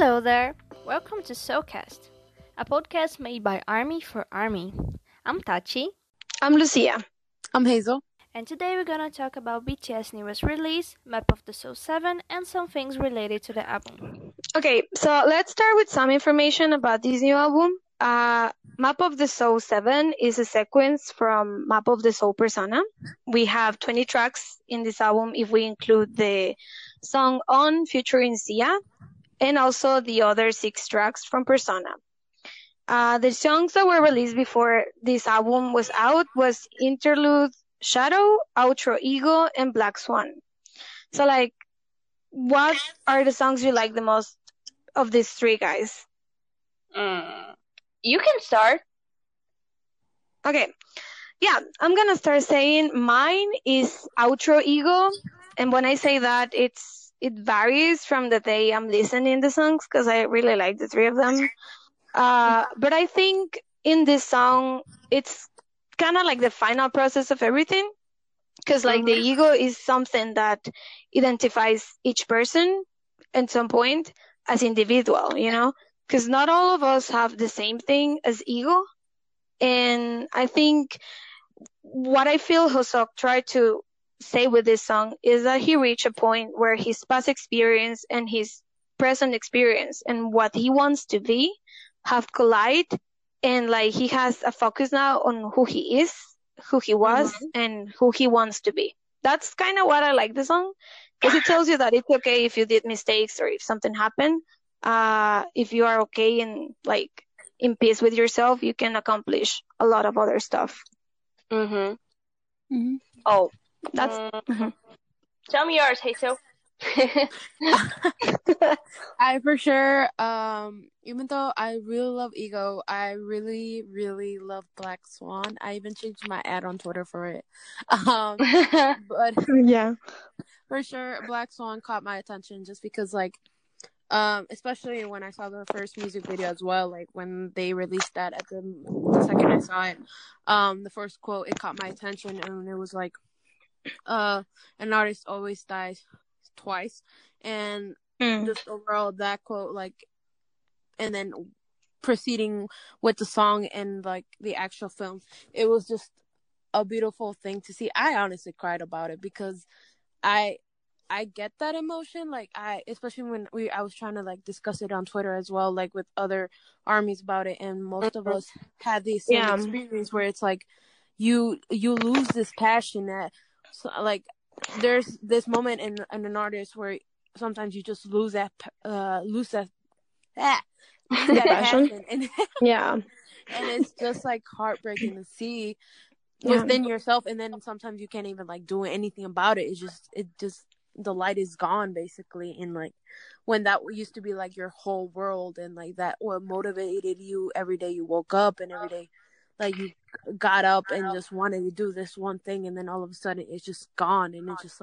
Hello there, welcome to SoulCast, a podcast made by ARMY for ARMY. I'm Tachi. I'm Lucia. I'm Hazel. And today we're gonna talk about BTS' newest release, Map of the Soul 7, and some things related to the album. Okay, so let's start with some information about this new album. Map of the Soul 7 is a sequence from Map of the Soul Persona. We have 20 tracks in this album if we include the song On featuring Sia, and also the other 6 tracks from Persona. The songs that were released before this album was out was Interlude Shadow, Outro Ego, and Black Swan. So, what are the songs you like the most of these 3 guys? You can start. Okay. Yeah, I'm going to start saying mine is Outro Ego. And when I say that, it varies from the day I'm listening the songs because I really like the 3 of them. But I think in this song, it's kind of like the final process of everything because the ego is something that identifies each person at some point as individual, because not all of us have the same thing as ego. And I think what I feel Hoseok tried to say with this song is that he reached a point where his past experience and his present experience and what he wants to be have collide, and he has a focus now on who he is, who he was, and who he wants to be. That's kind of what I like the song, because it tells you that it's okay if you did mistakes or if something happened. If you are okay and in peace with yourself, you can accomplish a lot of other stuff. Oh. That's Tell me yours, Hazel. I for sure, even though I really love Ego, I really, really love Black Swan. I even changed my ad on Twitter for it. But yeah, for sure, Black Swan caught my attention just because, especially when I saw the first music video as well, when they released that at the second I saw it, the first quote, it caught my attention, and it was an artist always dies twice, and just overall that quote, and then proceeding with the song and the actual film, it was just a beautiful thing to see. I honestly cried about it because I get that emotion, especially when I was trying to discuss it on Twitter as well, with other ARMYs about it, and most of us had the same experience where it's you lose this passion that. So, there's this moment in an artist where sometimes you just lose that, passion. And, and it's just heartbreaking to see within yourself. And then sometimes you can't even do anything about it. It's just the light is gone basically. And when that used to be your whole world and that what motivated you every day you woke up and every day. You got up and just wanted to do this one thing, and then all of a sudden it's just gone, and it's just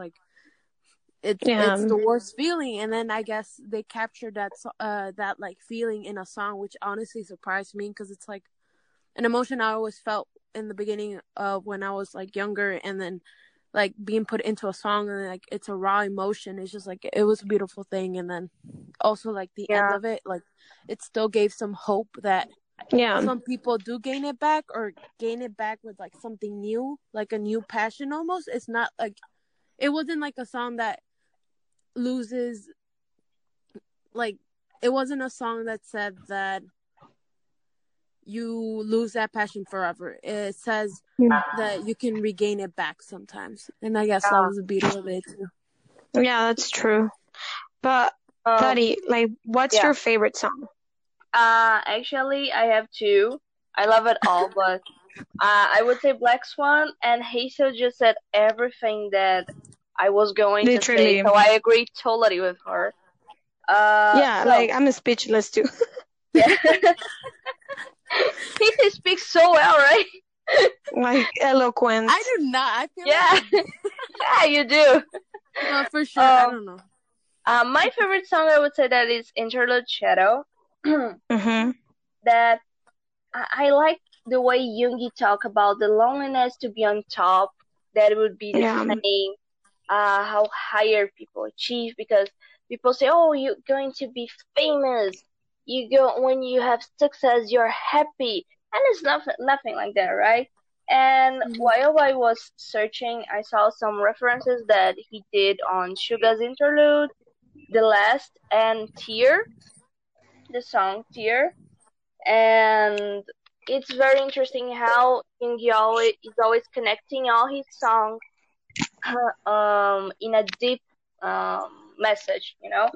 it's the worst feeling. And then I guess they captured that that feeling in a song, which honestly surprised me because it's an emotion I always felt in the beginning of when I was younger, and then being put into a song, and it's a raw emotion. It's just it was a beautiful thing, and then also the end of it, it still gave some hope that. Yeah, some people do gain it back with something new, a new passion almost. It's not it wasn't a song that loses it wasn't a song that said that you lose that passion forever. It says that you can regain it back sometimes, and I guess that was a beat of it too. Yeah, that's true. But Daddy, what's your favorite song? Actually, I have 2. I love it all, but I would say Black Swan, and Hazel just said everything that I was going to say, so I agree totally with her. I'm speechless too. Yeah. Hazel speaks so well, right? Eloquence. I do not. I feel yeah, you do. No, for sure. I don't know. My favorite song, I would say that is Interlude Shadow. That I like the way Yoongi talk about the loneliness to be on top, that it would be the same, how higher people achieve, because people say, oh, you're going to be famous. You go when you have success, you're happy. And it's nothing like that, right? And while I was searching, I saw some references that he did on Suga's interlude, The Last, and Tear, the song Tear. And it's very interesting how Yoongi is always connecting all his songs in a deep message, you know?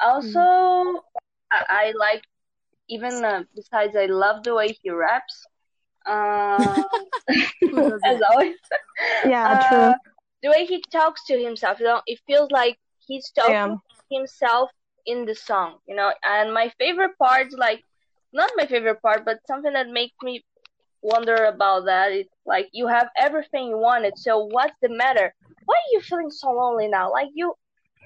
Also, I like, even besides, I love the way he raps. As always. Yeah, true. The way he talks to himself, you know, it feels like he's talking to himself in the song, you know. And my favorite part, like, not my favorite part, but something that makes me wonder about that. It's like, you have everything you wanted, so what's the matter? Why are you feeling so lonely now? Like, you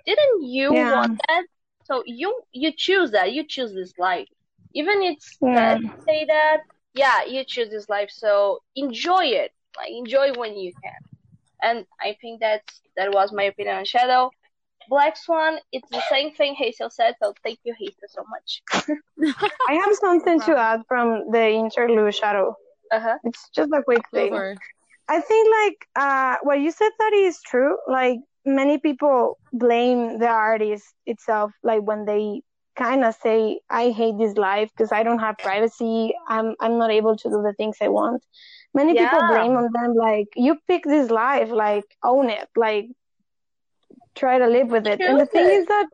didn't want that? So you choose that. You choose this life. Even it's say that, you choose this life. So enjoy it. Like, enjoy when you can. And I think that was my opinion on Shadow. Black Swan, it's the same thing Hazel said, so thank you, Hazel, so much. I have something to add from the interlude, Shadow. It's just a quick thing. I think, like, what you said, that is true. Like, many people blame the artist itself, like, when they kind of say, I hate this life because I don't have privacy, I'm not able to do the things I want. Many people blame on them, like, you pick this life, like, own it, like, try to live with it. And the thing is that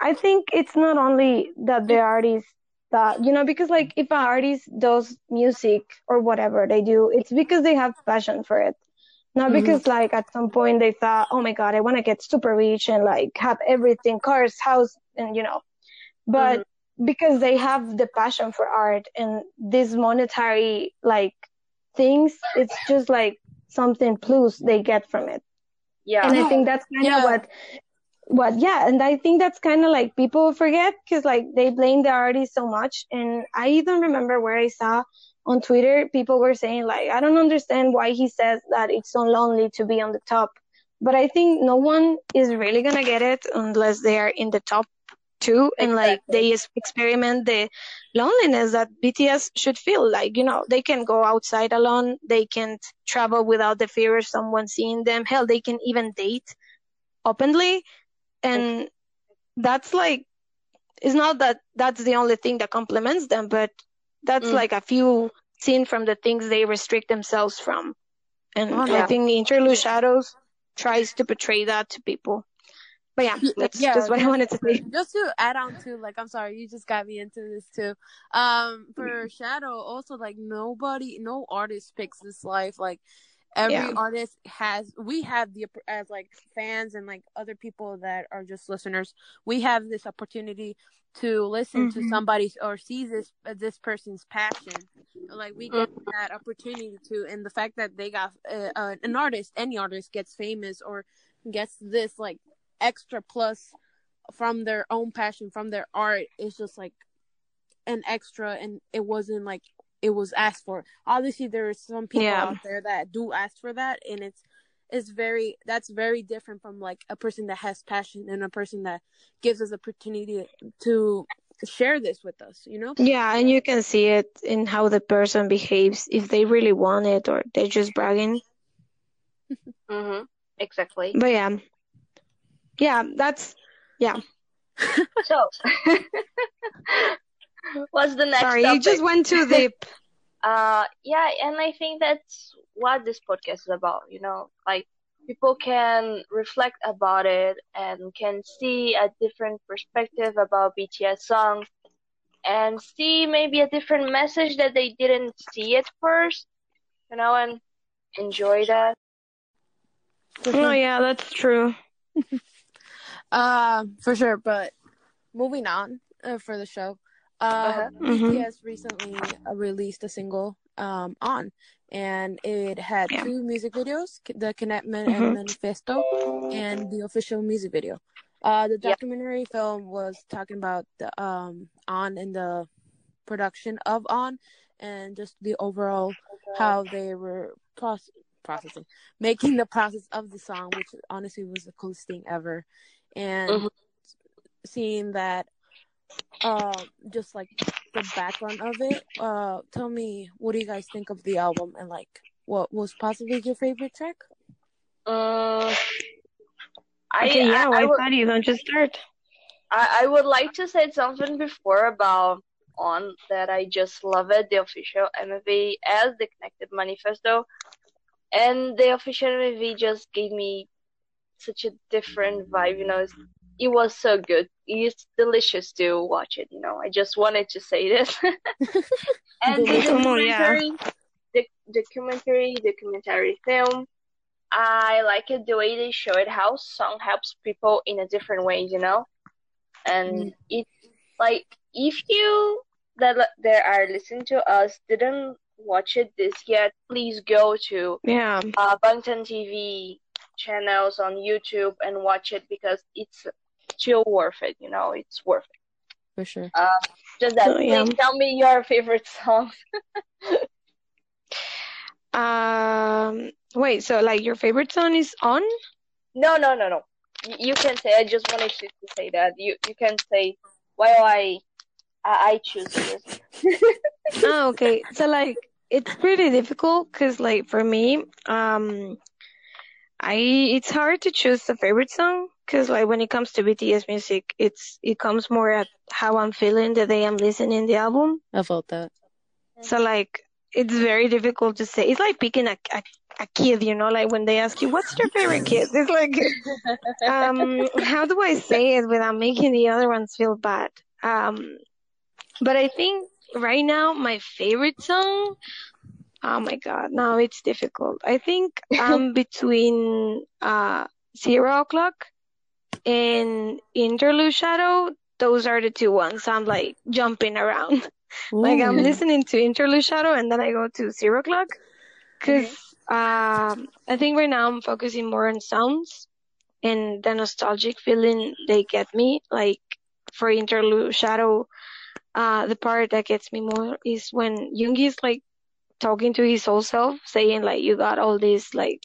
I think it's not only that the artist, that, you know, because, like, if an artist does music or whatever they do, it's because they have passion for it, not because, like, at some point they thought, oh my god, I want to get super rich and, like, have everything, cars, house, and, you know, but because they have the passion for art, and these monetary, like, things, it's just like something plus they get from it. Yeah. And I think that's kind of and I think that's kind of, like, people forget, because, like, they blame the artist so much. And I don't remember where I saw on Twitter, people were saying, like, I don't understand why he says that it's so lonely to be on the top. But I think no one is really going to get it unless they are in the top two and, like, they experiment the loneliness that BTS should feel. Like, you know, they can go outside alone, they can't travel without the fear of someone seeing them, hell, they can even date openly, and that's, like, it's not that that's the only thing that complements them, but that's like a few seen from the things they restrict themselves from. And I think the interlude Shadows tries to portray that to people. But that's just what I wanted to say. Just to add on to, like, I'm sorry, you just got me into this too. For Shadow, also, like, no artist picks this life. Like, every artist we have the, as, like, fans and, like, other people that are just listeners, we have this opportunity to listen to somebody or see this person's passion. Like, we get that opportunity to, and the fact that they got any artist gets famous or gets this, like, extra plus from their own passion, from their art, is just, like, an extra, and it wasn't like it was asked for. Obviously there are some people out there that do ask for that, and it's very different from, like, a person that has passion and a person that gives us opportunity to share this with us, you know? Yeah, and you can see it in how the person behaves, if they really want it or they're just bragging. Exactly. But So, what's the next topic? You just went too deep. And I think that's what this podcast is about, you know? Like, people can reflect about it and can see a different perspective about BTS songs and see maybe a different message that they didn't see at first, you know, and enjoy that. Oh, yeah, that's true. For sure. But moving on for the show, BTS recently released a single, On, and it had two music videos, the Commitment and Manifesto, and the official music video. The documentary film was talking about the On and the production of On, and just the overall how they were making the process of the song, which honestly was the coolest thing ever. And seeing that, just like the background of it, tell me, what do you guys think of the album, and like what was possibly your favorite track? I would like to say something before about On, that I just love it, the official MV as the Connected Manifesto, and the official MV just gave me such a different vibe, you know. It was so good. It's delicious to watch it, you know. I just wanted to say this. And the documentary film, I like it the way they show it, how song helps people in a different way, you know. And it's like, if you that are listening to us didn't watch it this yet, please go to Bangtan TV channels on YouTube and watch it, because it's still worth it, you know. It's worth it. For sure. Just that. So, please tell me your favorite song. Wait, so like your favorite song is On? No. You can say, I just wanted you to say that. You can say why I choose this. Oh, okay. So like, it's pretty difficult because like for me, it's hard to choose a favorite song, because like when it comes to BTS music, it comes more at how I'm feeling the day I'm listening the album. I felt that. So like, it's very difficult to say. It's like picking a kid, you know, like when they ask you, what's your favorite kid? It's like, how do I say it without making the other ones feel bad? But I think right now my favorite song, oh my God, now it's difficult. I think between 0 O'Clock and Interlude Shadow, those are the two ones I'm like jumping around. Ooh. Like I'm listening to Interlude Shadow and then I go to 0 O'Clock, because I think right now I'm focusing more on sounds and the nostalgic feeling they get me. Like for Interlude Shadow, the part that gets me more is when Yoongi is like talking to his old self, saying like, you got all this, like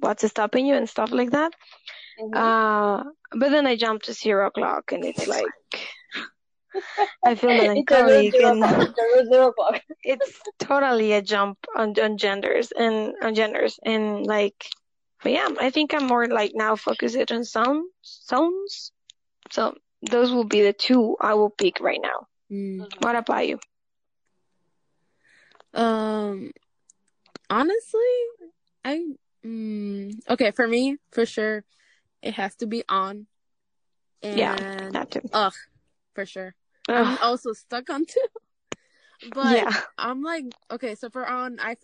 what's stopping you and stuff like that. Mm-hmm. But then I jump to 0 O'Clock and it's like, I feel melancholic. It's totally a jump on genders and like, but yeah, I think I'm more like now focused on sounds. So those will be the two I will pick right now. Mm. What about you? Honestly, okay, for me, for sure, it has to be On. And, yeah, that too. Ugh, for sure. I'm also stuck on two. But yeah. I'm like, okay, so for On, I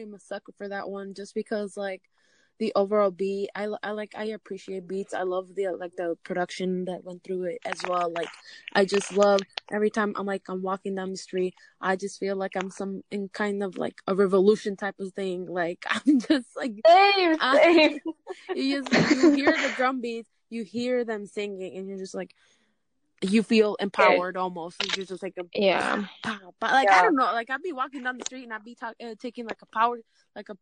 am a sucker for that one, just because like the overall beat, I appreciate beats. I love the production that went through it as well. Like, I just love every time I'm walking down the street, I just feel like I'm in kind of like a revolution type of thing. Like, I'm just like, same. You hear the drum beats, you hear them singing, and you're just like, you feel empowered almost. You're just like, I don't know. Like, I'd be walking down the street and I'd be taking like a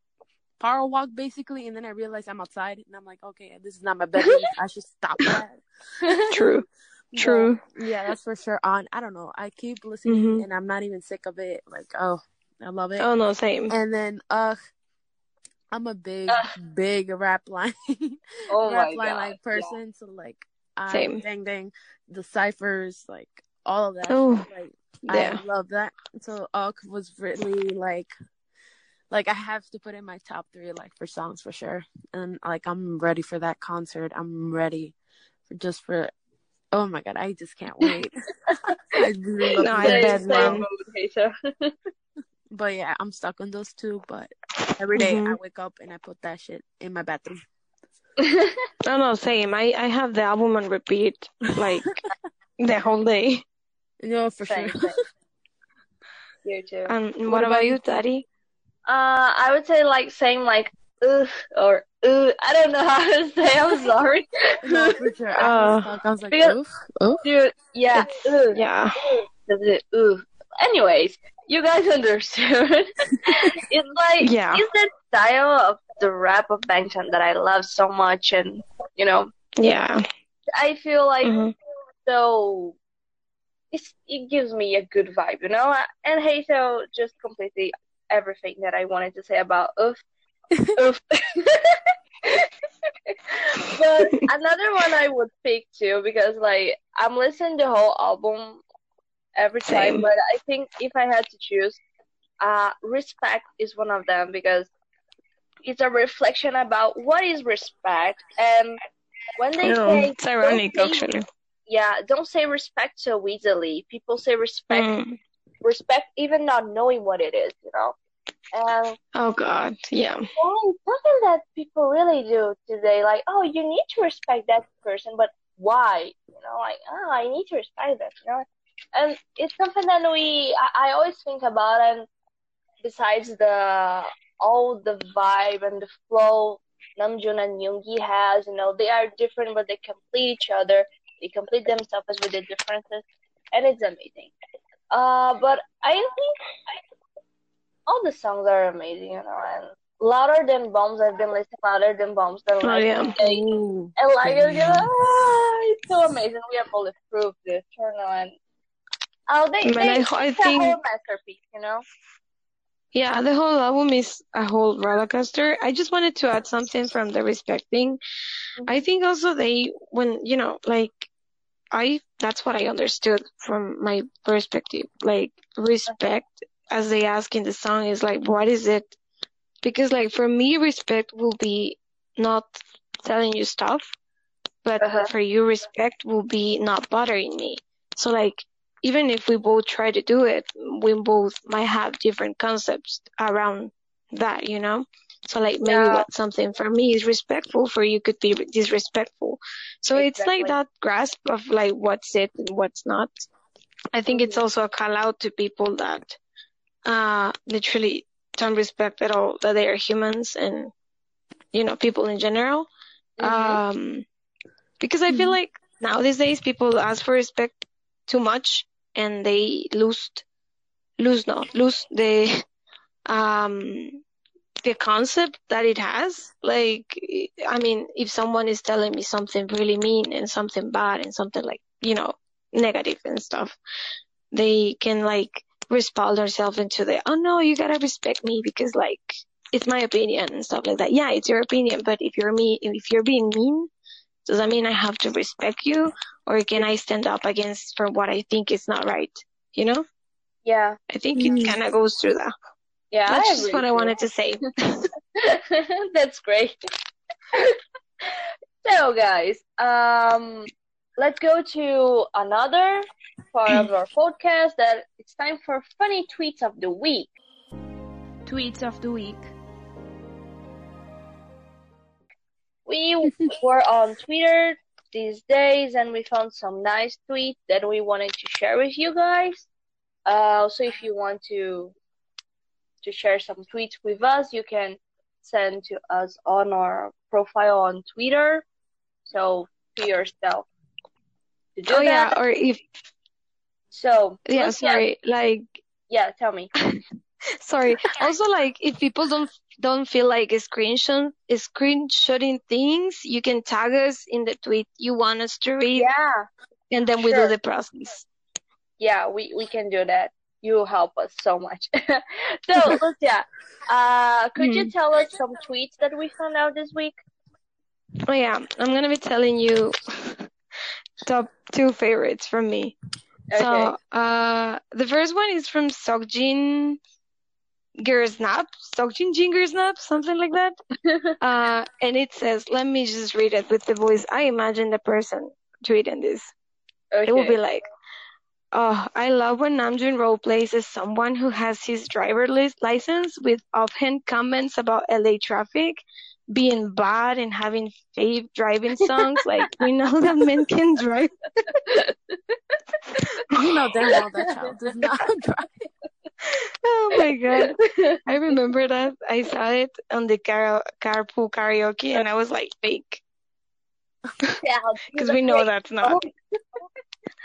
power walk basically, and then I realized I'm outside and I'm like, okay, this is not my bedroom. I should stop that. True. But, yeah, that's for sure. On, I don't know, I keep listening and I'm not even sick of it. Like, oh, I love it. Oh no, same. And then I'm a big rap line person. Yeah. So like, same. Dang, the ciphers, like all of that. Oh, like, yeah. I love that. So Ugh was really like I have to put in my top 3 like for songs for sure. And like, I'm ready for that concert. I'm ready for oh my God, I just can't wait. I really love that. But yeah, I'm stuck on those two, but every day I wake up and I put that shit in my bathroom. No, same. I have the album on repeat like the whole day. No, for sure. You too. And what about you, Daddy? I would say like saying like ugh or ugh. I don't know how to say. I'm sorry. No, for sure. I was like, because, oof. Dude, yeah, ugh, yeah. Ugh. Anyways, you guys understood. It's like it's the style of the rap of Bangtan that I love so much, and you know, I feel like so it gives me a good vibe, you know? And Hazel just completely everything that I wanted to say about oof. Oof. But another one I would pick too, because like I'm listening to the whole album every time, but I think if I had to choose, Respect is one of them, because it's a reflection about what is respect, and when they say it's ironic, actually. Yeah, don't say respect so easily. People say respect, respect even not knowing what it is, you know. Oh God, yeah. Well, something that people really do today, like, oh, you need to respect that person, but why? You know, like, oh, I need to respect that, you know. And it's something that I always think about, and besides all the vibe and the flow Namjoon and Yoongi has, you know, they are different, but they complete each other. They complete themselves with the differences, and it's amazing. But I think all the songs are amazing, you know. And Louder Than Bombs, I've been listening Louder Than Bombs. And like, it's so amazing. We have bulletproof this, you know. And I think a whole masterpiece, you know. Yeah, the whole album is a whole roller coaster. I just wanted to add something from the Respect thing. Mm-hmm. I think also that's what I understood from my perspective. Like, respect, as they ask in the song, is like, what is it? Because, like, for me, respect will be not telling you stuff, but for you, respect will be not bothering me. So, like, even if we both try to do it, we both might have different concepts around that, you know? So, like, maybe what's something for me is respectful, for you could be disrespectful. So it's like that grasp of, like, what's it and what's not. I think it's also a call out to people that literally don't respect at all that they are humans and, you know, people in general. Because I feel like nowadays people ask for respect too much, and they lose the concept that it has. Like, I mean, if someone is telling me something really mean and something bad and something like, you know, negative and stuff, they can like respond themselves into the, oh no, you gotta respect me because like it's my opinion and stuff like that. Yeah, it's your opinion, but if you're being mean, does that mean I have to respect you? Or can I stand up against for what I think is not right? You know? Yeah. I think it kind of goes through that. Yeah, that's just what I wanted to say. That's great. So, guys, let's go to another part of our podcast. That it's time for funny tweets of the week. Tweets of the week. We were on Twitter these days, and we found some nice tweets that we wanted to share with you guys. So if you want to share some tweets with us, you can send to us on our profile on Twitter. So to yourself to do that. Or if tell me. Sorry. Also, like, if people don't feel like screenshotting things, you can tag us in the tweet you want us to read. Yeah. And then we do the process. Yeah, we can do that. You help us so much. So, Lucia, could you tell us some tweets that we found out this week? Oh, yeah. I'm going to be telling you top 2 favorites from me. Okay. So, the first one is from Sokjin Gersnap, something like that. And it says, let me just read it with the voice. I imagine the person tweeting this. Okay. It will be like, oh, I love when Namjoon roleplays as someone who has his driver's license with offhand comments about LA traffic, being bad and having fave driving songs. Like, we know that men can drive. We know damn well that child does not drive. Oh my God. I remember that. I saw it on the carpool karaoke and I was like, fake. Yeah, because we know that's not.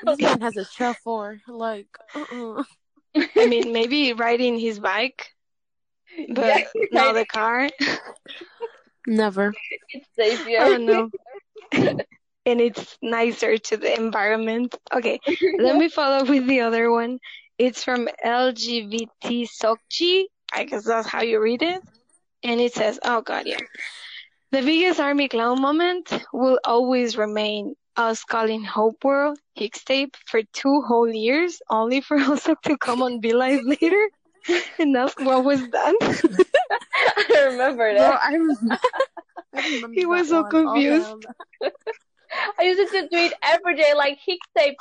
This man has a chauffeur. Like, I mean, maybe riding his bike, but not the car. Never. It's safe, yeah. Oh no. and it's nicer to the environment. Okay, let me follow up with the other one. It's from LGBT Sochi. I guess that's how you read it. And it says, oh God, yeah. The biggest ARMY clown moment will always remain us calling Hope World Hicks Tape for 2 whole years, only for Hoseok to come on BeLive later and ask what was done. I remember that. I remember he was so confused. I used to tweet every day like Hicks Tape.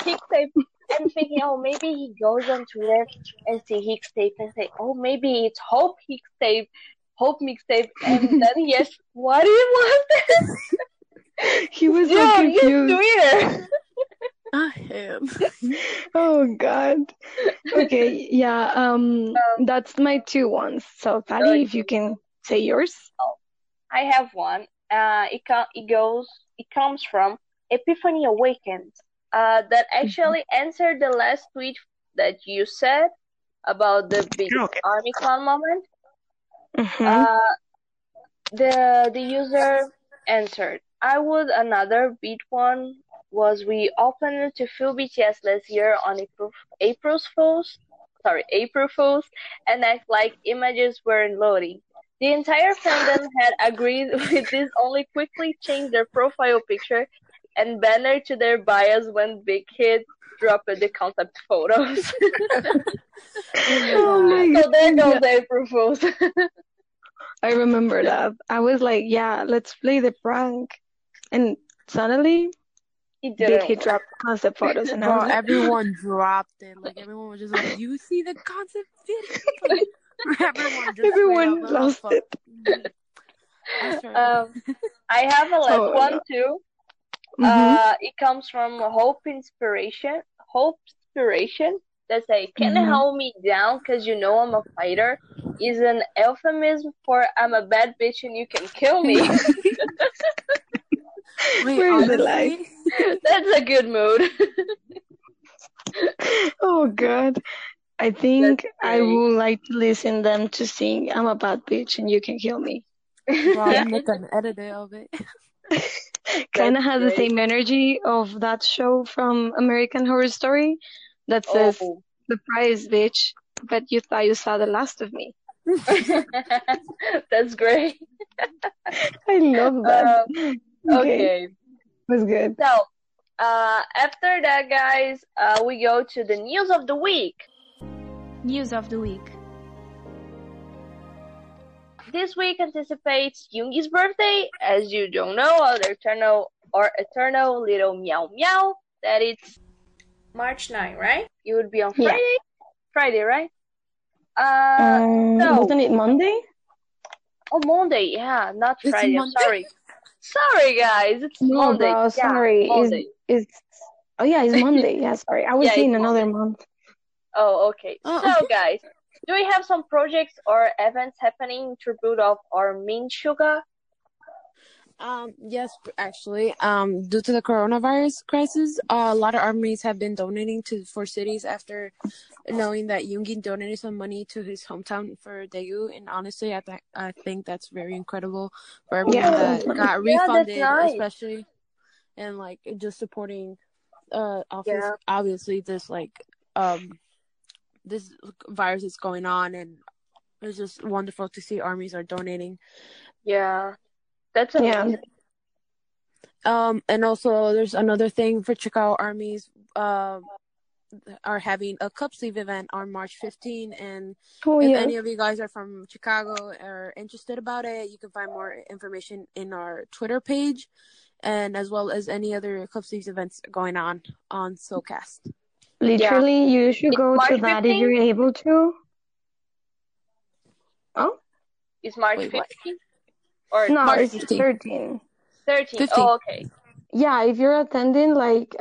I'm thinking, oh, maybe he goes on Twitter and see Hicks Tape and say, oh, maybe it's Hope Hicks Tape. Hope mixtape, and then yes, what do you want? He was so confused. I am. Oh God. Okay, yeah. That's my 2 ones. So Patty, if you can say yours. Oh, I have one. It comes from Epiphany Awakens. That actually answered the last tweet that you said about the big ARMY clown moment. Mm-hmm. The user answered, I would another beat one was we opened to few BTS last year on April Fools and act like images weren't loading. The entire fandom had agreed with this, only quickly changed their profile picture and banner to their bios when Big Hit dropped the concept photos. So there goes the April Fools. I remember that. I was like, yeah, let's play the prank. And suddenly, Big Hit dropped concept photos. And well, everyone dropped it. Like, everyone was just like, you see the concept video? Everyone lost it. I have a last one, too. It comes from Hope Inspiration. They say, can you hold me down because you know I'm a fighter is an euphemism for I'm a bad bitch and you can kill me. Wait, where is it like? That's a good mood. Oh, God. I think I would like to listen them to sing I'm a bad bitch and you can kill me. Wow, yeah. Make an edit of it. Kind of has the same energy of that show from American Horror Story that says, surprise, bitch, but you thought you saw the last of me. That's great. I love that. Okay. That's good. So, after that, guys, we go to the news of the week. This week anticipates Yoongi's birthday. As you don't know, our eternal little meow meow, that it's March 9, right? It would be on Friday. Yeah. Friday, right? Wasn't it Monday? Oh, Monday, yeah, not Friday. Monday? Sorry, guys, it's Monday. Bro, sorry, yeah, Monday. It's Monday. Yeah, sorry, I was seeing another month. Oh, okay. So, guys. Do we have some projects or events happening in tribute of our main Suga? Yes, actually. Due to the coronavirus crisis, a lot of ARMYs have been donating for cities after knowing that Yoongi donated some money to his hometown for Daegu. And honestly, I think that's very incredible for everyone that got refunded, especially. And, like, just supporting, obviously, this, like, this virus is going on, and it's just wonderful to see ARMYs are donating. Yeah, that's amazing. Yeah. And also there's another thing for Chicago ARMYs. Are having a cup sleeve event on March 15, and if any of you guys are from Chicago or interested about it, you can find more information in our Twitter page, and as well as any other cup sleeves events going on SoulCast. Literally, you should go to that if you're able to. Oh? It's March 15th? Or no, March 13th. 13th, okay. Yeah, if you're attending, like,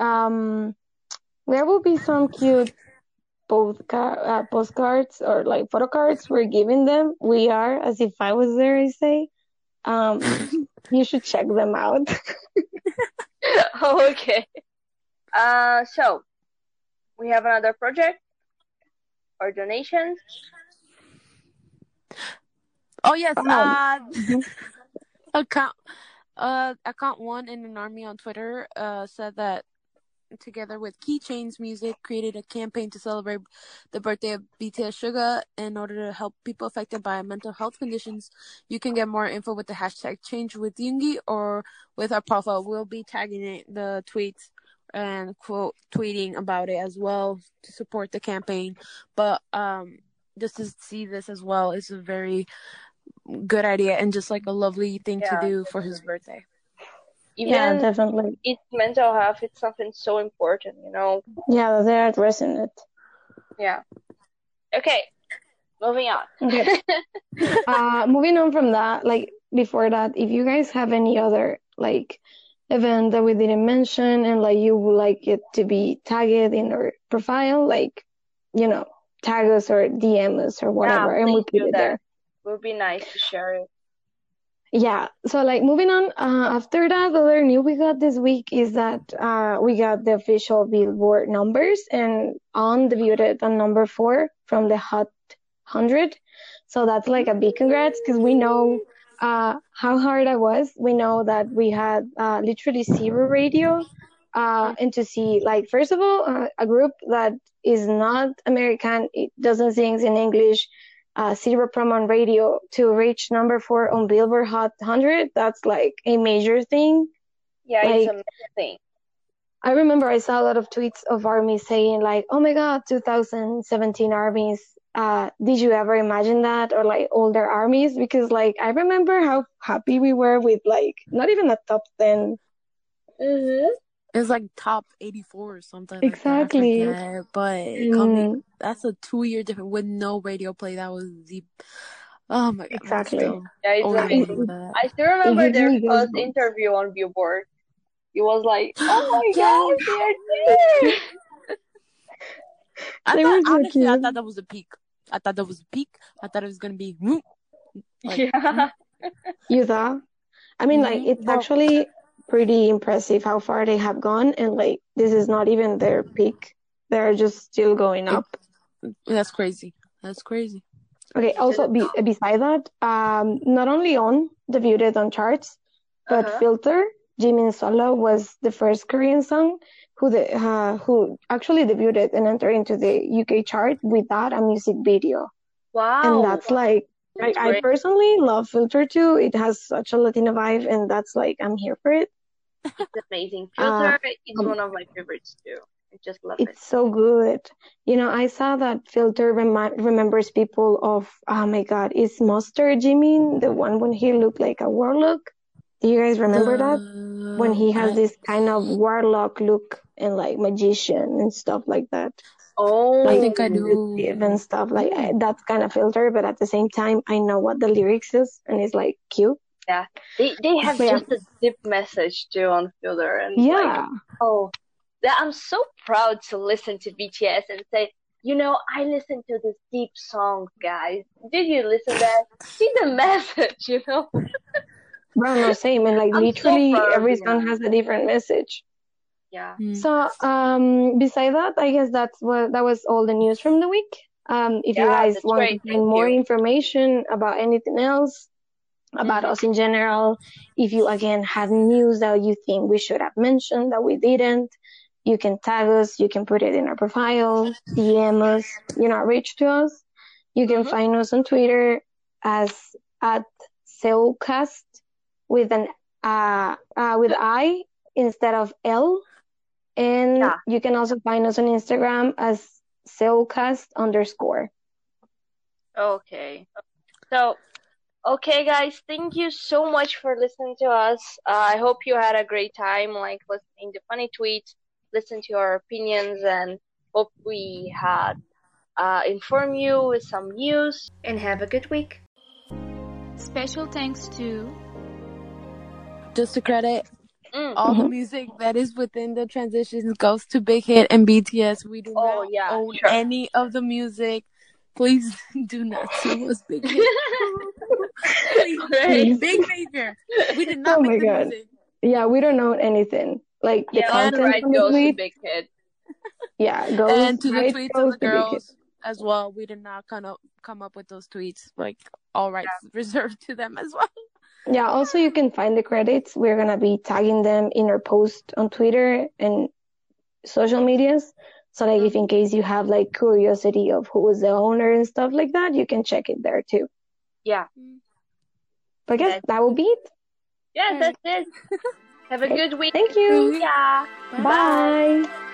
there will be some cute postcards or, like, photo cards we're giving them. We are, as if I was there, I say. You should check them out. Okay. So. We have another project or donations. Oh yes, account. Account One in an Army on Twitter said that together with Keychains Music created a campaign to celebrate the birthday of BTS Suga in order to help people affected by mental health conditions. You can get more info with the hashtag ChangeWithYungi or with our profile. We'll be tagging it, the tweets and quote tweeting about it as well to support the campaign. But just to see this as well is a very good idea and just like a lovely thing to do for his birthday. Even definitely. It's mental health. It's something so important, you know. Yeah, they're addressing it. Yeah. Okay. Moving on. Okay. Moving on from that, like before that, if you guys have any other like event that we didn't mention and like you would like it to be tagged in our profile, like, you know, tag us or DM us or whatever, and we'll put it there. It would be nice to share it. Yeah, so like moving on, after that, the other news we got this week is that we got the official Billboard numbers, and On debuted on number 4 from the Hot 100. So that's like a big congrats because we know how hard it was. We know that we had literally zero radio, and to see like first of all a group that is not American, it doesn't sing in English. Zero promo on radio to reach number 4 on Billboard Hot 100, that's like a major thing. Yeah, like, it's a major thing. I remember I saw a lot of tweets of ARMY saying like, oh my god, 2017 ARMYs, did you ever imagine that? Or like older ARMYs, because like I remember how happy we were with like not even a top 10. Mm-hmm. It was like top 84 or something. Exactly. Like that, but coming, that's a 2-year difference with no radio play. That was the oh my god. Exactly. Yeah, it's amazing. I still remember their first interview on Billboard. It was like, oh my god, they're there. I thought that was a peak. I thought it was gonna be. Like, yeah. You thought? I mean, like it's actually pretty impressive how far they have gone, and like this is not even their peak. They're just still going up. That's crazy. Okay, also beside that, not only On debuted on charts, but Filter, Jimin Solo, was the first Korean song who actually debuted and entered into the UK chart without a music video. Wow. And that's like, I personally love Filter too. It has such a Latino vibe, and that's like, I'm here for it. It's amazing. Filter is one of my favorites too. I just love it. It's so good. You know, I saw that Filter remembers people of, oh my god, is Monster Jimin the one when he looked like a warlock? Do you guys remember that? When he has this kind of warlock look and like magician and stuff like that. Oh, like, I think I do. And stuff like that kind of Filter, but at the same time, I know what the lyrics is, and it's like cute. Yeah, they have just a deep message too on Filter, and I'm so proud to listen to BTS and say, you know, I listen to this deep song, guys. Did you listen to that? See the message, you know. No, same, and like I'm literally so every song has a different message. Yeah. So, beside that, I guess that was all the news from the week. If you guys want to find more information about anything else, about us in general, if you again have news that you think we should have mentioned that we didn't, you can tag us, you can put it in our profile, DM us, you know, reach to us. You can find us on Twitter as at SoulCast with an with I instead of L. And you can also find us on Instagram as SoulCast_. Okay. So, okay, guys. Thank you so much for listening to us. I hope you had a great time, like listening to funny tweets, listen to our opinions, and hope we had informed you with some news. And have a good week. Special thanks to... Just to credit... All the music that is within the transitions goes to Big Hit and BTS. We do not own any of the music. Please do not sue us, Big Hit. Please. Big Major. We did not make the music. Yeah, we don't own anything. Like the content goes to Big Hit. Yeah, goes and to the tweets of the girls as well. We did not come up with those tweets. Like all rights reserved to them as well. Yeah, also you can find the credits. We're going to be tagging them in our post on Twitter and social medias. So, like, if in case you have, like, curiosity of who was the owner and stuff like that, you can check it there, too. Yeah. But I guess that will be it. Yes, that's it. Have a good week. Thank you. Yeah. Bye. Bye.